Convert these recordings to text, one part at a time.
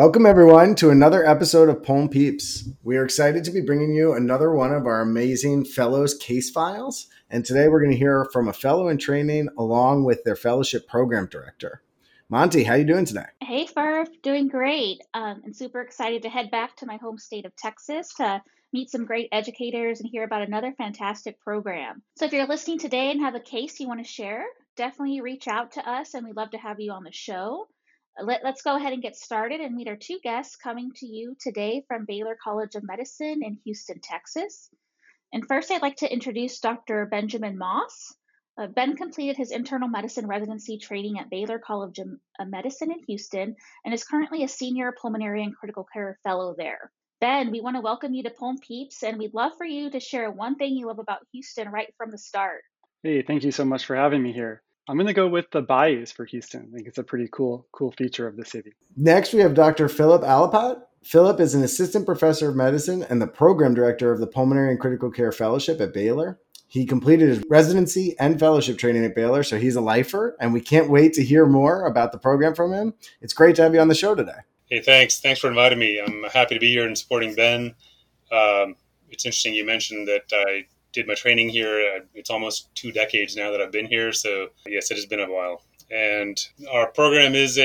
Welcome, everyone, to another episode of Poem Peeps. We are excited to be bringing you another one of our amazing fellows case files. And today we're going to hear from a fellow in training along with their fellowship program director. Monty, how are you doing today? Hey, Ferv. Doing great. I'm super excited to head back to my home state of Texas to meet some great educators and hear about another fantastic program. So if you're listening today and have a case you want to share, definitely reach out to us and we'd love to have you on the show. Let's go ahead and get started and meet our two guests coming to you today from Baylor College of Medicine in Houston, Texas. And first, I'd like to introduce Dr. Benjamin Moss. Ben completed his internal medicine residency training at Baylor College of Medicine in Houston and is currently a senior pulmonary and critical care fellow there. Ben, we want to welcome you to Poem Peeps, and we'd love for you to share one thing you love about Houston right from the start. Hey, thank you so much for having me here. I'm going to go with the bayous for Houston. I think it's a pretty cool feature of the city. Next, we have Dr. Philip Alapat. Philip is an assistant professor of medicine and the program director of the Pulmonary and Critical Care Fellowship at Baylor. He completed his residency and fellowship training at Baylor, so he's a lifer, and we can't wait to hear more about the program from him. It's great to have you on the show today. Hey, thanks. Thanks for inviting me. I'm happy to be here and supporting Ben. It's interesting you mentioned that I did my training here. It's almost 2 decades now that I've been here. So yes, it has been a while. And our program is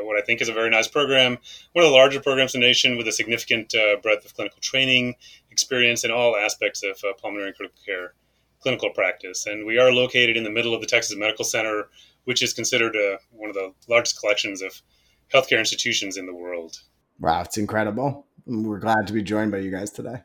what I think is a very nice program. One of the larger programs in the nation with a significant breadth of clinical training, experience in all aspects of pulmonary and critical care, clinical practice. And we are located in the middle of the Texas Medical Center, which is considered one of the largest collections of healthcare institutions in the world. Wow, it's incredible. We're glad to be joined by you guys today.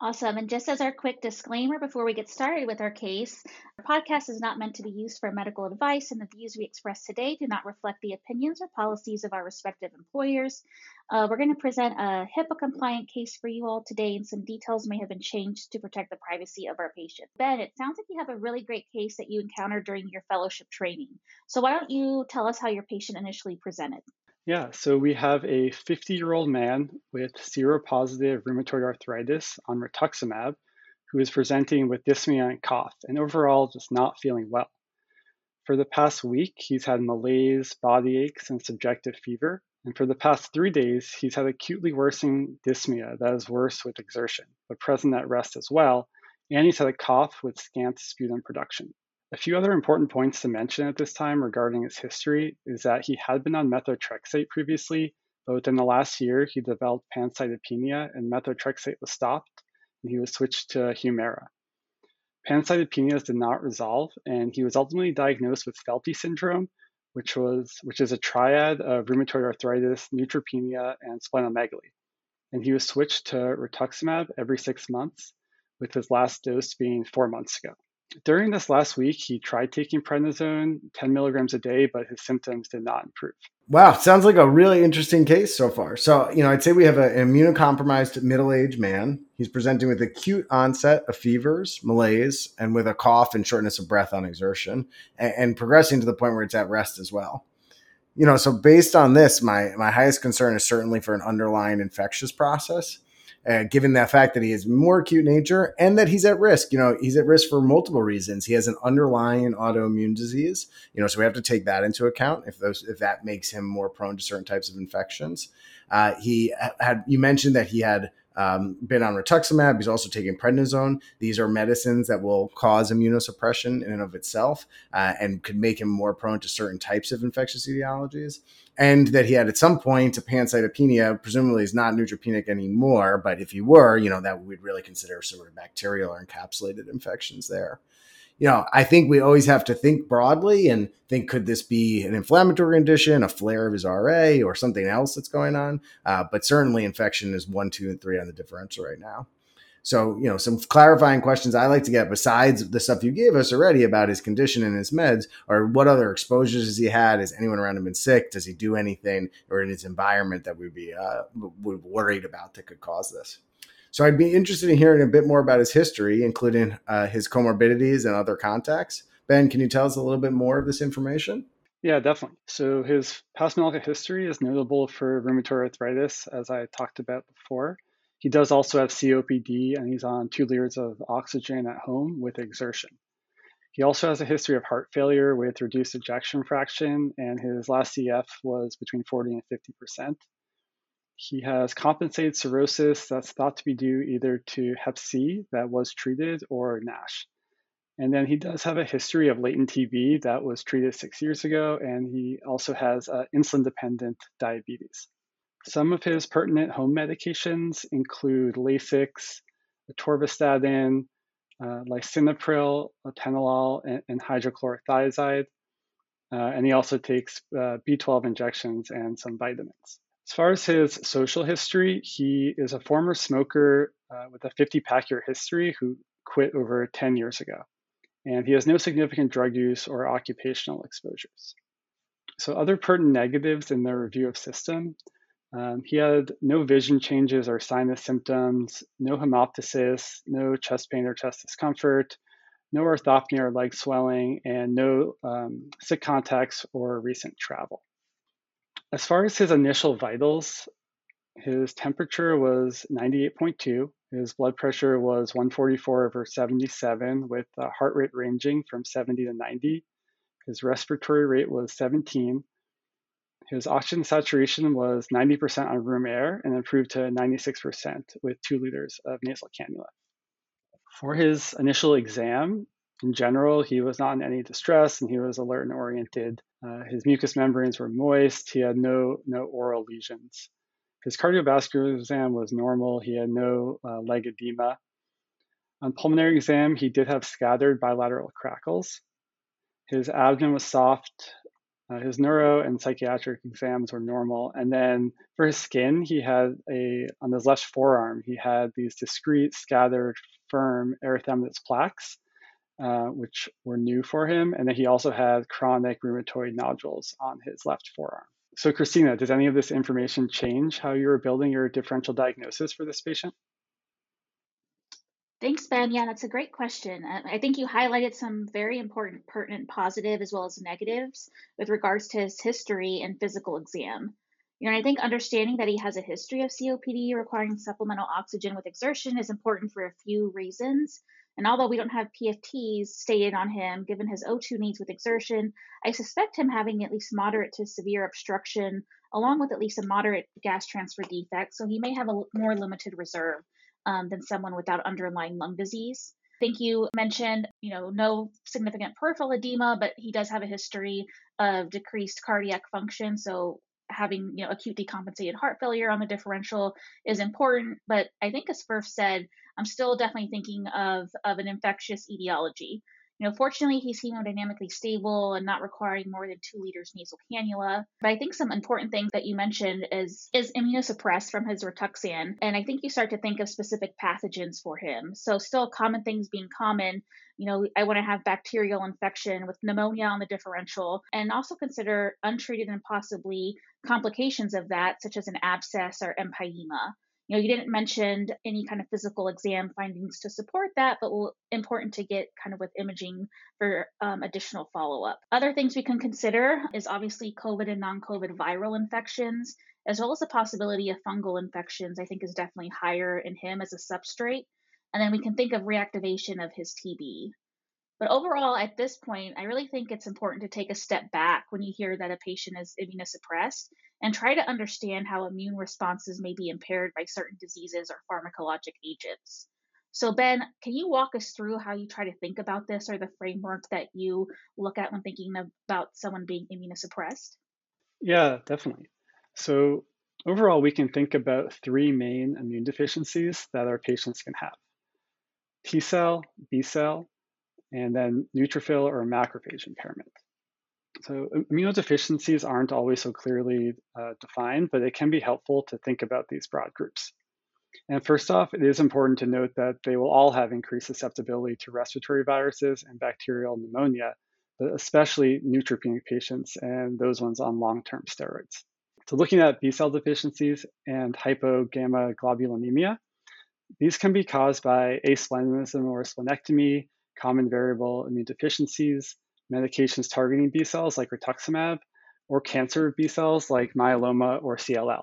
Awesome. And just as our quick disclaimer before we get started with our case, our podcast is not meant to be used for medical advice, and the views we express today do not reflect the opinions or policies of our respective employers. We're going to present a HIPAA-compliant case for you all today, and some details may have been changed to protect the privacy of our patient. Ben, it sounds like you have a really great case that you encountered during your fellowship training. So why don't you tell us how your patient initially presented? Yeah, so we have a 50-year-old man with seropositive rheumatoid arthritis on rituximab who is presenting with dyspnea and cough and overall just not feeling well. For the past week, he's had malaise, body aches, and subjective fever. And for the past 3 days, he's had acutely worsening dyspnea that is worse with exertion, but present at rest as well. And he's had a cough with scant sputum production. A few other important points to mention at this time regarding his history is that he had been on methotrexate previously, but within the last year, he developed pancytopenia and methotrexate was stopped, and he was switched to Humira. Pancytopenias did not resolve, and he was ultimately diagnosed with Felty syndrome, which is a triad of rheumatoid arthritis, neutropenia, and splenomegaly. And he was switched to rituximab every 6 months, with his last dose being 4 months ago. During this last week, he tried taking prednisone 10 milligrams a day, but his symptoms did not improve. Wow. Sounds like a really interesting case so far. So, I'd say we have an immunocompromised middle-aged man. He's presenting with acute onset of fevers, malaise, and with a cough and shortness of breath on exertion, and progressing to the point where it's at rest as well. So based on this, my highest concern is certainly for an underlying infectious process. Given the fact that he is more acute in nature and that he's at risk, he's at risk for multiple reasons. He has an underlying autoimmune disease, so we have to take that into account if that makes him more prone to certain types of infections. You mentioned that he had been on rituximab. He's also taking prednisone. These are medicines that will cause immunosuppression in and of itself and could make him more prone to certain types of infectious etiologies. And that he had at some point a pancytopenia, presumably is not neutropenic anymore, but if he were, that we'd really consider sort of bacterial or encapsulated infections there. I think we always have to think broadly and think, could this be an inflammatory condition, a flare of his RA, or something else that's going on? But certainly infection is 1, 2, and 3 on the differential right now. So, some clarifying questions I like to get besides the stuff you gave us already about his condition and his meds are what other exposures has he had? Has anyone around him been sick? Does he do anything or in his environment that we'd be worried about that could cause this? So I'd be interested in hearing a bit more about his history, including his comorbidities and other contacts. Ben, can you tell us a little bit more of this information? Yeah, definitely. So his past medical history is notable for rheumatoid arthritis, as I talked about before. He does also have COPD, and he's on 2 liters of oxygen at home with exertion. He also has a history of heart failure with reduced ejection fraction, and his last EF was between 40% and 50%. He has compensated cirrhosis that's thought to be due either to hep C that was treated or NASH. And then he does have a history of latent TB that was treated 6 years ago, and he also has insulin-dependent diabetes. Some of his pertinent home medications include Lasix, atorvastatin, lisinopril, atenolol, and hydrochlorothiazide. And he also takes B12 injections and some vitamins. As far as his social history, he is a former smoker with a 50-pack-year history who quit over 10 years ago. And he has no significant drug use or occupational exposures. So other pertinent negatives in the review of system, he had no vision changes or sinus symptoms, no hemoptysis, no chest pain or chest discomfort, no orthopnea or leg swelling, and no sick contacts or recent travel. As far as his initial vitals, his temperature was 98.2. His blood pressure was 144/77 with a heart rate ranging from 70 to 90. His respiratory rate was 17. His oxygen saturation was 90% on room air and improved to 96% with 2 liters of nasal cannula. For his initial exam, in general, he was not in any distress and he was alert and oriented. His mucous membranes were moist. He had no oral lesions. His cardiovascular exam was normal. He had no leg edema. On pulmonary exam, he did have scattered bilateral crackles. His abdomen was soft. His neuro and psychiatric exams were normal. And then for his skin, he had on his left forearm, he had these discrete, scattered, firm erythematous plaques, which were new for him. And then he also had chronic rheumatoid nodules on his left forearm. So Christina, does any of this information change how you were building your differential diagnosis for this patient? Thanks, Ben. Yeah, that's a great question. I think you highlighted some very important pertinent positive as well as negatives with regards to his history and physical exam. You know, I think understanding that he has a history of COPD requiring supplemental oxygen with exertion is important for a few reasons. And although we don't have PFTs stated on him, given his O2 needs with exertion, I suspect him having at least moderate to severe obstruction, along with at least a moderate gas transfer defect. So he may have a more limited reserve than someone without underlying lung disease. I think you mentioned, you know, no significant peripheral edema, but he does have a history of decreased cardiac function. So having, you know, acute decompensated heart failure on the differential is important. But I think as Firth said, I'm still definitely thinking of an infectious etiology. You know, fortunately, he's hemodynamically stable and not requiring more than 2 liters nasal cannula. But I think some important things that you mentioned is immunosuppressed from his Rituxan. And I think you start to think of specific pathogens for him. So still common things being common, you know, I want to have bacterial infection with pneumonia on the differential and also consider untreated and possibly complications of that, such as an abscess or empyema. You know, you didn't mention any kind of physical exam findings to support that, but important to get kind of with imaging for additional follow-up. Other things we can consider is obviously COVID and non-COVID viral infections, as well as the possibility of fungal infections, I think is definitely higher in him as a substrate. And then we can think of reactivation of his TB. But overall, at this point, I really think it's important to take a step back when you hear that a patient is immunosuppressed and try to understand how immune responses may be impaired by certain diseases or pharmacologic agents. So Ben, can you walk us through how you try to think about this or the framework that you look at when thinking about someone being immunosuppressed? Yeah, definitely. So overall, we can think about three main immune deficiencies that our patients can have: T cell, B cell, and then neutrophil or macrophage impairment. So immunodeficiencies aren't always so clearly defined, but it can be helpful to think about these broad groups. And first off, it is important to note that they will all have increased susceptibility to respiratory viruses and bacterial pneumonia, but especially neutropenic patients and those ones on long-term steroids. So looking at B-cell deficiencies and hypogammaglobulinemia, these can be caused by aspleninism or splenectomy, common variable immune deficiencies, medications targeting B cells like rituximab, or cancer of B cells like myeloma or CLL.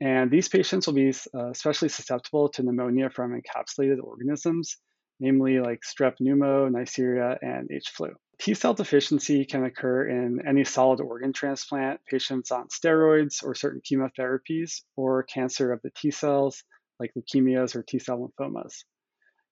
And these patients will be especially susceptible to pneumonia from encapsulated organisms, namely like strep pneumo, Neisseria, and H. flu. T-cell deficiency can occur in any solid organ transplant, patients on steroids or certain chemotherapies, or cancer of the T-cells like leukemias or T-cell lymphomas.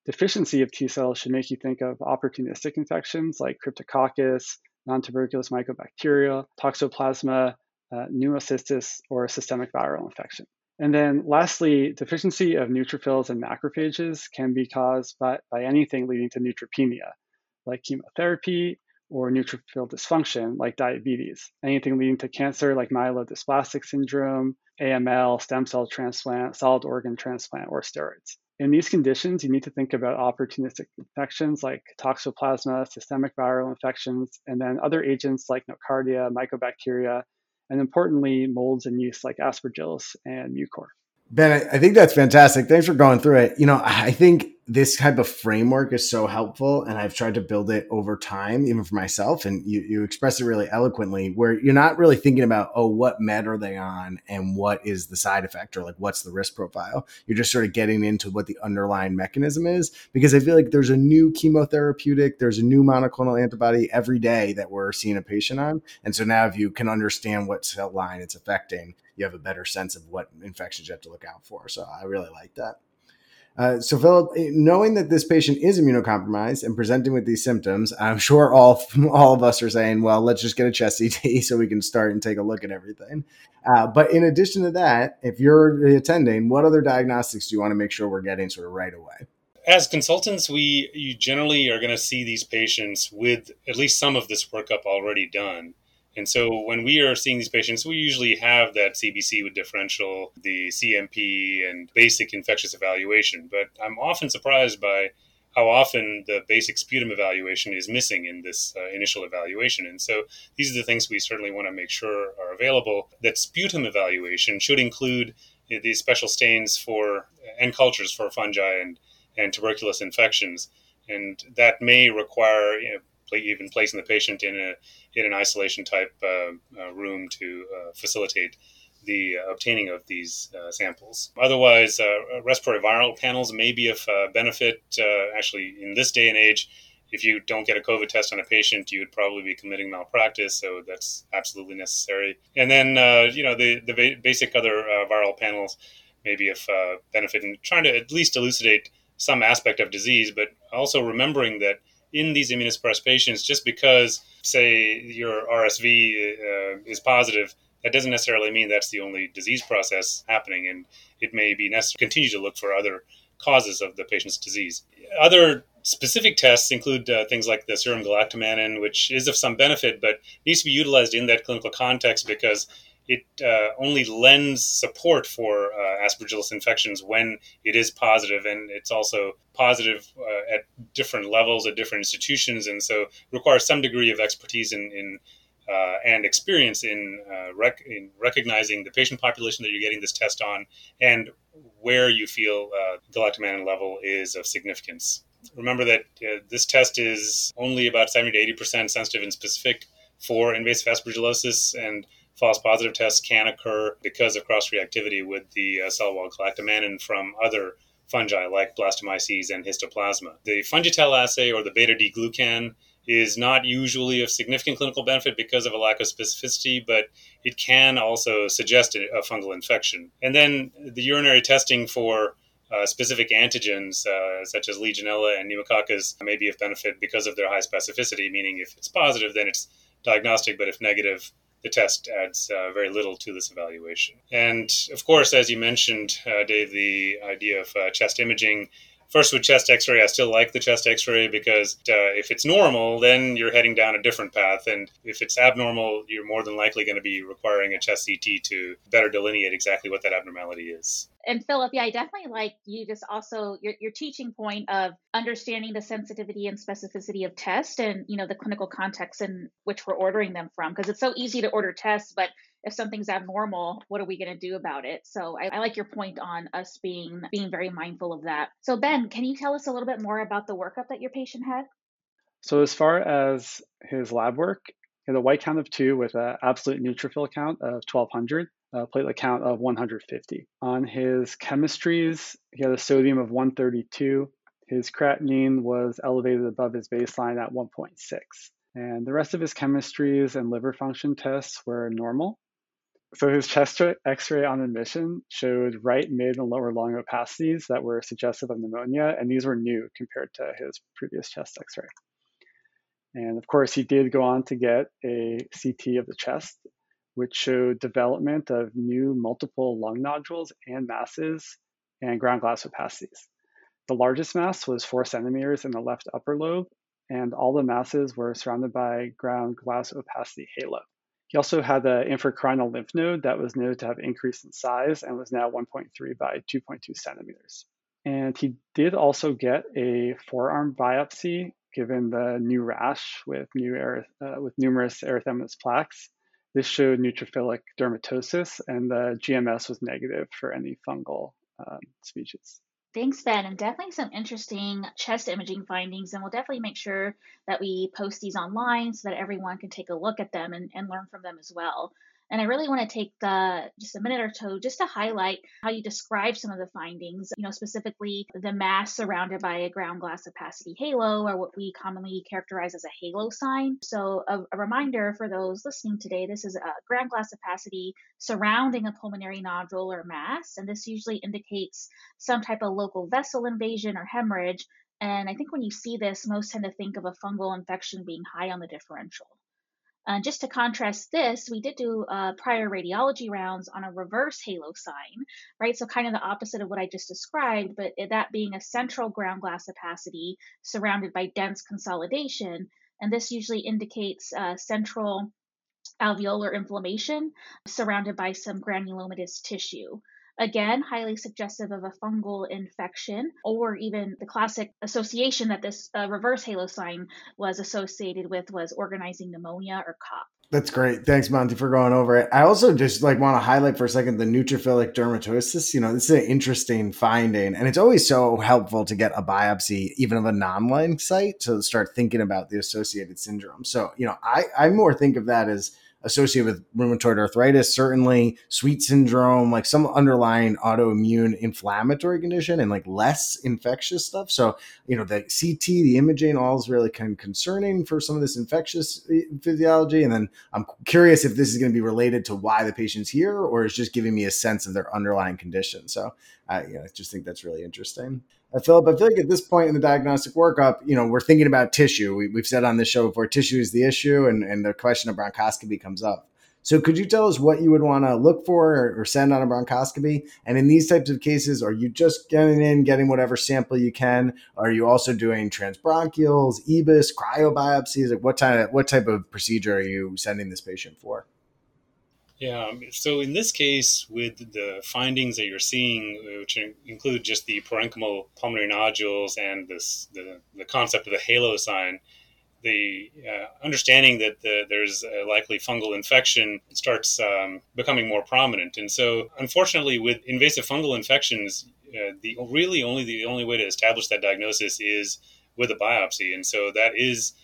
Deficiency of T-cells should make you think of opportunistic infections like cryptococcus, non-tuberculous mycobacteria, toxoplasma, pneumocystis, or systemic viral infection. And then lastly, deficiency of neutrophils and macrophages can be caused by anything leading to neutropenia, like chemotherapy, or neutrophil dysfunction, like diabetes. Anything leading to cancer, like myelodysplastic syndrome, AML, stem cell transplant, solid organ transplant, or steroids. In these conditions, you need to think about opportunistic infections like toxoplasma, systemic viral infections, and then other agents like nocardia, mycobacteria, and importantly, molds and yeast like aspergillus and mucor. Ben, I think that's fantastic. Thanks for going through it. You know, I think this type of framework is so helpful, and I've tried to build it over time, even for myself. And you express it really eloquently, where you're not really thinking about, oh, what med are they on and what is the side effect, or like what's the risk profile? You're just sort of getting into what the underlying mechanism is, because I feel like there's a new chemotherapeutic, there's a new monoclonal antibody every day that we're seeing a patient on. And so now if you can understand what cell line it's affecting, you have a better sense of what infections you have to look out for. So I really like that. So Philip, knowing that this patient is immunocompromised and presenting with these symptoms, I'm sure all of us are saying, well, let's just get a chest CT so we can start and take a look at everything. But in addition to that, if you're attending, what other diagnostics do you want to make sure we're getting sort of right away? As consultants, you generally are going to see these patients with at least some of this workup already done. And so when we are seeing these patients, we usually have that CBC with differential, the CMP, and basic infectious evaluation. But I'm often surprised by how often the basic sputum evaluation is missing in this initial evaluation. And so these are the things we certainly want to make sure are available. That sputum evaluation should include these special stains for and cultures for fungi and tuberculous infections. And that may require, even placing the patient in an isolation type room to facilitate the obtaining of these samples. Otherwise, respiratory viral panels may be of benefit. Actually, in this day and age, if you don't get a COVID test on a patient, you would probably be committing malpractice. So that's absolutely necessary. And then, the basic other viral panels may be of benefit in trying to at least elucidate some aspect of disease, but also remembering that in these immunosuppressed patients, just because, say, your RSV is positive, that doesn't necessarily mean that's the only disease process happening, and it may be necessary to continue to look for other causes of the patient's disease. Other specific tests include things like the serum galactomannan, which is of some benefit, but needs to be utilized in that clinical context because it only lends support for aspergillus infections when it is positive, and it's also positive at different levels at different institutions, and so requires some degree of expertise and experience in recognizing the patient population that you're getting this test on and where you feel galactomannan level is of significance. Remember that this test is only about 70 to 80% sensitive and specific for invasive aspergillosis, and false positive tests can occur because of cross-reactivity with the cell wall galactomannan from other fungi like blastomyces and histoplasma. The Fungitell assay, or the beta-D glucan, is not usually of significant clinical benefit because of a lack of specificity, but it can also suggest a fungal infection. And then the urinary testing for specific antigens, such as Legionella and pneumococcus, may be of benefit because of their high specificity, meaning if it's positive, then it's diagnostic, but if negative, the test adds very little to this evaluation. And of course, as you mentioned, Dave, the idea of chest imaging. First, with chest x-ray, I still like the chest x-ray because if it's normal, then you're heading down a different path. And if it's abnormal, you're more than likely going to be requiring a chest CT to better delineate exactly what that abnormality is. And Philip, I definitely like you just also your teaching point of understanding the sensitivity and specificity of tests and, the clinical context in which we're ordering them from, because it's so easy to order tests, but if something's abnormal, what are we going to do about it? So I like your point on us being very mindful of that. So Ben, can you tell us a little bit more about the workup that your patient had? So as far as his lab work, he had a white count of 2 with an absolute neutrophil count of 1,200. A platelet count of 150. On his chemistries, he had a sodium of 132. His creatinine was elevated above his baseline at 1.6. And the rest of his chemistries and liver function tests were normal. So his chest X-ray on admission showed right, mid, and lower lung opacities that were suggestive of pneumonia, and these were new compared to his previous chest X-ray. And of course, he did go on to get a CT of the chest, which showed development of new multiple lung nodules and masses and ground glass opacities. The largest mass was 4 centimeters in the left upper lobe, and all the masses were surrounded by ground glass opacity halo. He also had the infracarinal lymph node that was noted to have increased in size and was now 1.3 by 2.2 centimeters. And he did also get a forearm biopsy, given the new rash with numerous erythematous plaques. This showed neutrophilic dermatosis, and the GMS was negative for any fungal species. Thanks, Ben, and definitely some interesting chest imaging findings, and we'll definitely make sure that we post these online so that everyone can take a look at them and learn from them as well. And I really want to take just a minute or two just to highlight how you describe some of the findings, you know, specifically the mass surrounded by a ground glass opacity halo, or what we commonly characterize as a halo sign. So a reminder for those listening today, this is a ground glass opacity surrounding a pulmonary nodule or mass, and this usually indicates some type of local vessel invasion or hemorrhage. And I think when you see this, most tend to think of a fungal infection being high on the differential. Just to contrast this, we did do prior radiology rounds on a reverse halo sign, right? So kind of the opposite of what I just described, but that being a central ground glass opacity surrounded by dense consolidation. And this usually indicates central alveolar inflammation surrounded by some granulomatous tissue. Again, highly suggestive of a fungal infection, or even the classic association that this reverse halo sign was associated with was organizing pneumonia or COP. That's great. Thanks, Monty, for going over it. I also just want to highlight for a second the neutrophilic dermatosis. You know, this is an interesting finding, and it's always so helpful to get a biopsy, even of a non-Lyme site, to start thinking about the associated syndrome. So, you know, I more think of that as associated with rheumatoid arthritis, certainly Sweet syndrome, like some underlying autoimmune inflammatory condition, and like less infectious stuff. So, you know, the CT, the imaging, all is really kind of concerning for some of this infectious physiology. And then I'm curious if this is going to be related to why the patient's here, or is just giving me a sense of their underlying condition. So I just think that's really interesting. Philip, I feel like at this point in the diagnostic workup, you know, we're thinking about tissue. We've said on this show before, tissue is the issue, and the question of bronchoscopy comes up. So could you tell us what you would want to look for or send on a bronchoscopy? And in these types of cases, are you just getting whatever sample you can? Are you also doing transbronchials, EBIS, cryobiopsies? Like what type of procedure are you sending this patient for? Yeah, so in this case, with the findings that you're seeing, which include just the parenchymal pulmonary nodules and the concept of the halo sign, the understanding that there's a likely fungal infection starts becoming more prominent. And so, unfortunately, with invasive fungal infections, the only way to establish that diagnosis is with a biopsy. And so that is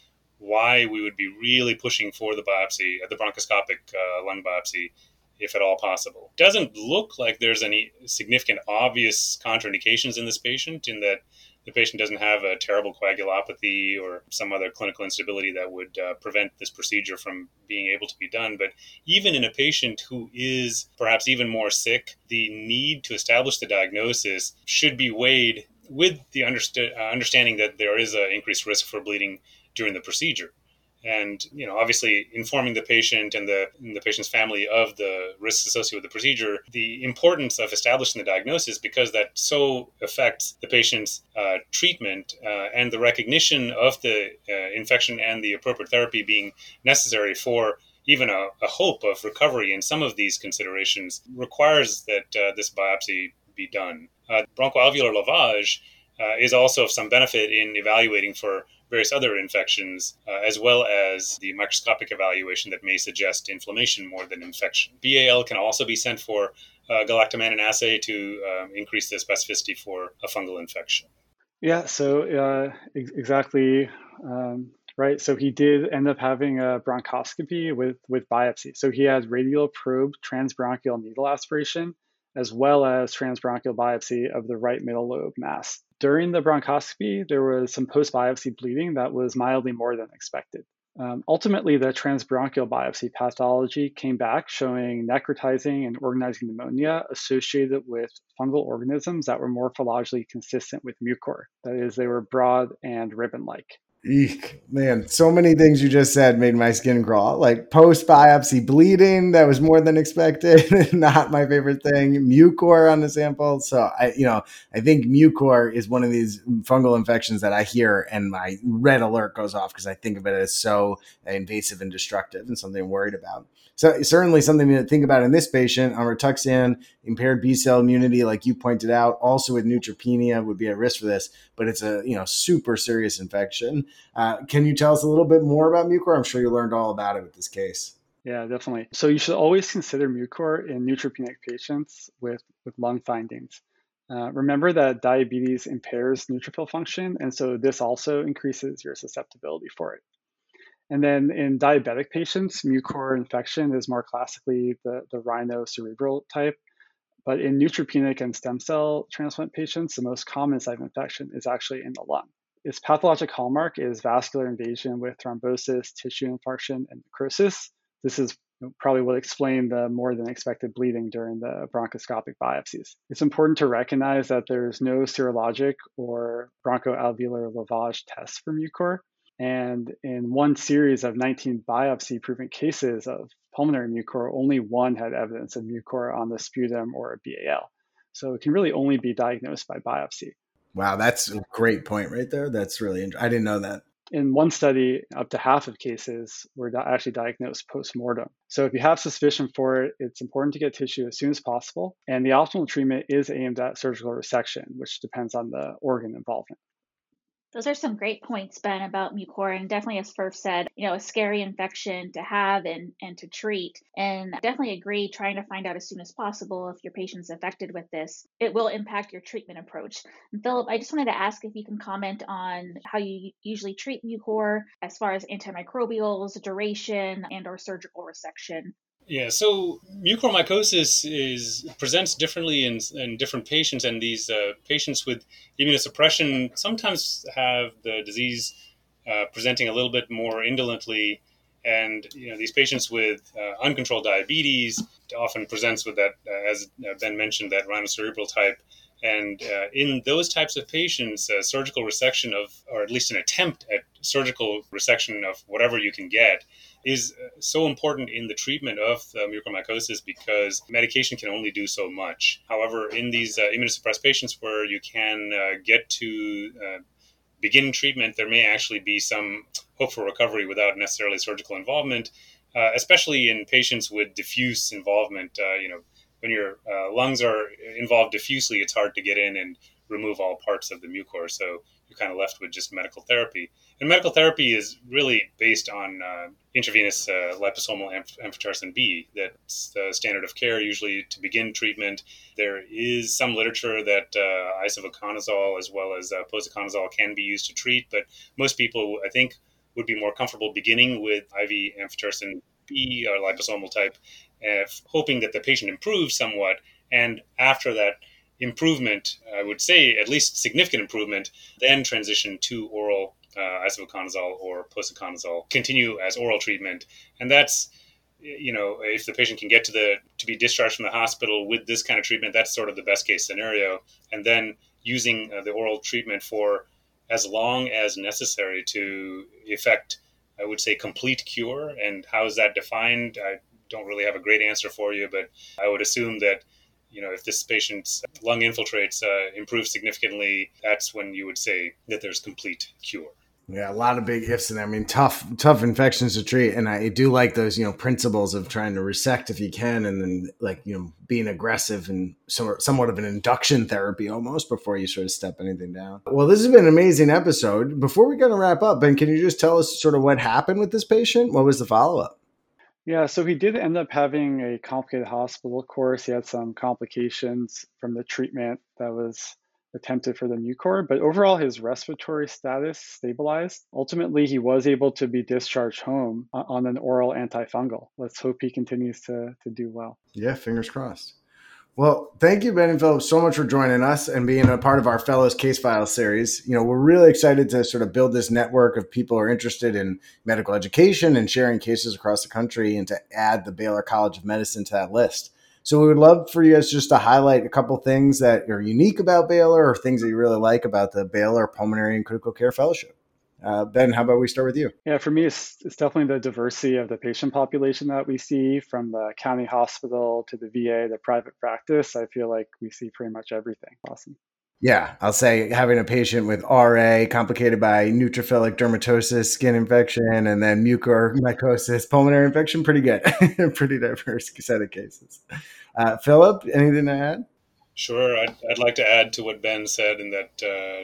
why we would be really pushing for the biopsy, the bronchoscopic lung biopsy, if at all possible. It doesn't look like there's any significant obvious contraindications in this patient, in that the patient doesn't have a terrible coagulopathy or some other clinical instability that would prevent this procedure from being able to be done. But even in a patient who is perhaps even more sick, the need to establish the diagnosis should be weighed with the understanding that there is an increased risk for bleeding during the procedure. And, you know, obviously informing the patient and the patient's family of the risks associated with the procedure, the importance of establishing the diagnosis, because that so affects the patient's treatment and the recognition of the infection and the appropriate therapy being necessary for even a hope of recovery in some of these considerations, requires that this biopsy be done. Bronchoalveolar lavage is also of some benefit in evaluating for various other infections, as well as the microscopic evaluation that may suggest inflammation more than infection. BAL can also be sent for galactomannan assay to increase the specificity for a fungal infection. Yeah, so exactly right. So he did end up having a bronchoscopy with biopsy. So he had radial probe transbronchial needle aspiration, as well as transbronchial biopsy of the right middle lobe mass. During the bronchoscopy, there was some post-biopsy bleeding that was mildly more than expected. Ultimately, the transbronchial biopsy pathology came back showing necrotizing and organizing pneumonia associated with fungal organisms that were morphologically consistent with mucor. That is, they were broad and ribbon-like. Eek, man, so many things you just said made my skin crawl. Like post-biopsy bleeding, that was more than expected. Not my favorite thing. Mucor on the sample. So I think mucor is one of these fungal infections that I hear and my red alert goes off because I think of it as so invasive and destructive and something I'm worried about. So certainly something to think about in this patient on Rituxan, impaired B-cell immunity, like you pointed out, also with neutropenia would be at risk for this, but it's a super serious infection. Can you tell us a little bit more about mucor? I'm sure you learned all about it with this case. Yeah, definitely. So you should always consider mucor in neutropenic patients with lung findings. Remember that diabetes impairs neutrophil function, and so this also increases your susceptibility for it. And then in diabetic patients, mucor infection is more classically the rhinocerebral type. But in neutropenic and stem cell transplant patients, the most common site of infection is actually in the lung. Its pathologic hallmark is vascular invasion with thrombosis, tissue infarction, and necrosis. This is probably what explained the more than expected bleeding during the bronchoscopic biopsies. It's important to recognize that there's no serologic or bronchoalveolar lavage tests for mucor. And in one series of 19 biopsy proven cases of pulmonary mucor, only one had evidence of mucor on the sputum or a BAL. So it can really only be diagnosed by biopsy. Wow, that's a great point right there. That's really interesting. I didn't know that. In one study, up to half of cases were actually diagnosed post-mortem. So if you have suspicion for it, it's important to get tissue as soon as possible. And the optimal treatment is aimed at surgical resection, which depends on the organ involvement. Those are some great points, Ben, about mucor, and definitely, as Ferf said, a scary infection to have and to treat, and I definitely agree trying to find out as soon as possible if your patient's affected with this. It will impact your treatment approach. And Philip, I just wanted to ask if you can comment on how you usually treat mucor as far as antimicrobials, duration, and or surgical resection. Yeah, so mucormycosis presents differently in different patients, and these patients with immunosuppression sometimes have the disease presenting a little bit more indolently, and these patients with uncontrolled diabetes often presents with that, as Ben mentioned, that rhinocerebral type, and in those types of patients, surgical resection of, or at least an attempt at surgical resection of whatever you can get, is so important in the treatment of mucormycosis because medication can only do so much. However, in these immunosuppressed patients where you can get to begin treatment, there may actually be some hope for recovery without necessarily surgical involvement, especially in patients with diffuse involvement. When your lungs are involved diffusely, it's hard to get in and remove all parts of the mucor. So you're kind of left with just medical therapy. And medical therapy is really based on intravenous liposomal amphotericin B. That's the standard of care usually to begin treatment. There is some literature that isavuconazole as well as posaconazole can be used to treat, but most people, I think, would be more comfortable beginning with IV amphotericin B or liposomal type, hoping that the patient improves somewhat. And after that improvement, I would say at least significant improvement, then transition to oral isavuconazole or posaconazole, continue as oral treatment. And that's, if the patient can get to be discharged from the hospital with this kind of treatment, that's sort of the best case scenario. And then using the oral treatment for as long as necessary to effect, I would say, complete cure. And how is that defined? I don't really have a great answer for you, but I would assume that if this patient's lung infiltrates improve significantly, that's when you would say that there's complete cure. Yeah, a lot of big ifs, and I mean, tough infections to treat. And I do like those, principles of trying to resect if you can, and then being aggressive and somewhat of an induction therapy almost before you sort of step anything down. Well, this has been an amazing episode. Before we're going to wrap up, Ben, can you just tell us sort of what happened with this patient? What was the follow-up? Yeah, so he did end up having a complicated hospital course. He had some complications from the treatment that was attempted for the mucor, but overall his respiratory status stabilized. Ultimately, he was able to be discharged home on an oral antifungal. Let's hope he continues to do well. Yeah, fingers crossed. Well, thank you, Ben and Philip, so much for joining us and being a part of our Fellows Case File series. You know, we're really excited to sort of build this network of people who are interested in medical education and sharing cases across the country, and to add the Baylor College of Medicine to that list. So we would love for you guys just to highlight a couple things that are unique about Baylor or things that you really like about the Baylor Pulmonary and Critical Care Fellowship. Ben, how about we start with you? Yeah, for me, it's definitely the diversity of the patient population that we see, from the county hospital to the VA, the private practice. I feel like we see pretty much everything. Awesome. Yeah, I'll say having a patient with RA complicated by neutrophilic dermatosis, skin infection, and then mucormycosis, pulmonary infection, pretty good. Pretty diverse set of cases. Philip, anything to add? Sure. I'd like to add to what Ben said, in that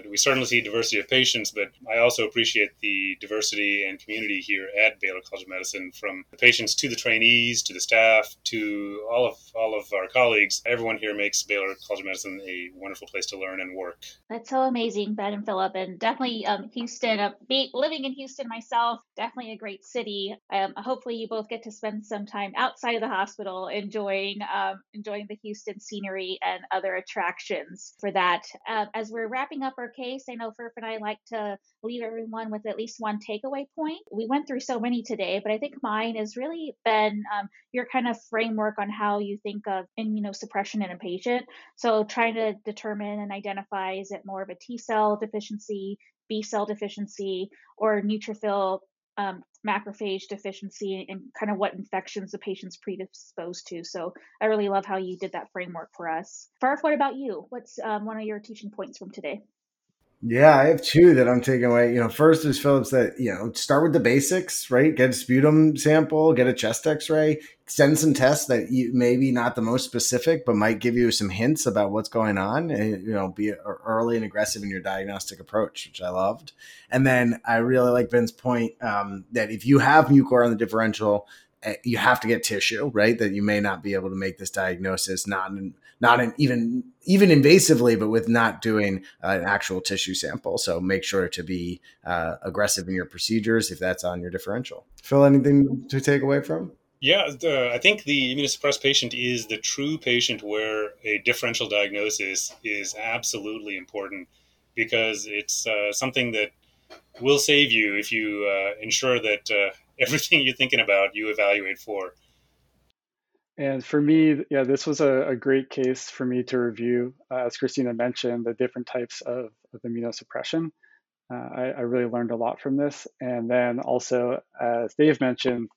we certainly see diversity of patients, but I also appreciate the diversity and community here at Baylor College of Medicine, from the patients to the trainees, to the staff, to all of our colleagues. Everyone here makes Baylor College of Medicine a wonderful place to learn and work. That's so amazing, Ben and Philip, and definitely Houston, living in Houston myself, definitely a great city. Hopefully you both get to spend some time outside of the hospital enjoying the Houston scenery and other attractions for that. As we're wrapping up our case, I know Furf and I like to leave everyone with at least one takeaway point. We went through so many today, but I think mine has really been your kind of framework on how you think of immunosuppression in a patient. So trying to determine and identify, is it more of a T cell deficiency, B cell deficiency, or neutrophil macrophage deficiency, and kind of what infections the patient's predisposed to. So I really love how you did that framework for us. Farf, what about you? What's one of your teaching points from today? Yeah, I have two that I'm taking away. First is Philip's, that, start with the basics, right? Get a sputum sample, get a chest x-ray, send some tests that you maybe not the most specific, but might give you some hints about what's going on, and, be early and aggressive in your diagnostic approach, which I loved. And then I really like Ben's point that if you have mucor on the differential, you have to get tissue, right? That you may not be able to make this diagnosis, not even invasively, but with not doing an actual tissue sample. So make sure to be aggressive in your procedures if that's on your differential. Phil, anything to take away from? Yeah, I think the immunosuppressed patient is the true patient where a differential diagnosis is absolutely important, because it's something that will save you if you ensure that everything you're thinking about, you evaluate for. And for me, yeah, this was a great case for me to review. As Christina mentioned, the different types of immunosuppression. I really learned a lot from this. And then also, as Dave mentioned,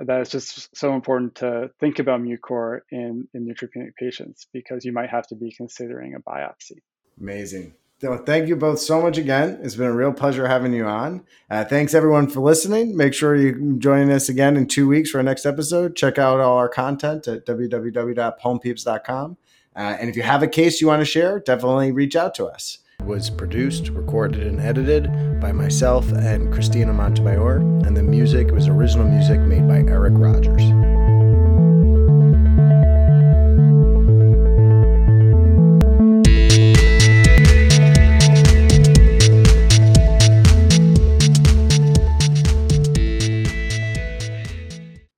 that it's just so important to think about mucor in neutropenic patients, because you might have to be considering a biopsy. Amazing. So thank you both so much again. It's been a real pleasure having you on. Thanks everyone for listening. Make sure you join us again in 2 weeks for our next episode. Check out all our content at www.poempeeps.com. And if you have a case you want to share, definitely reach out to us. It was produced, recorded, and edited by myself and Christina Montemayor, and the music was original music made by Eric Rogers.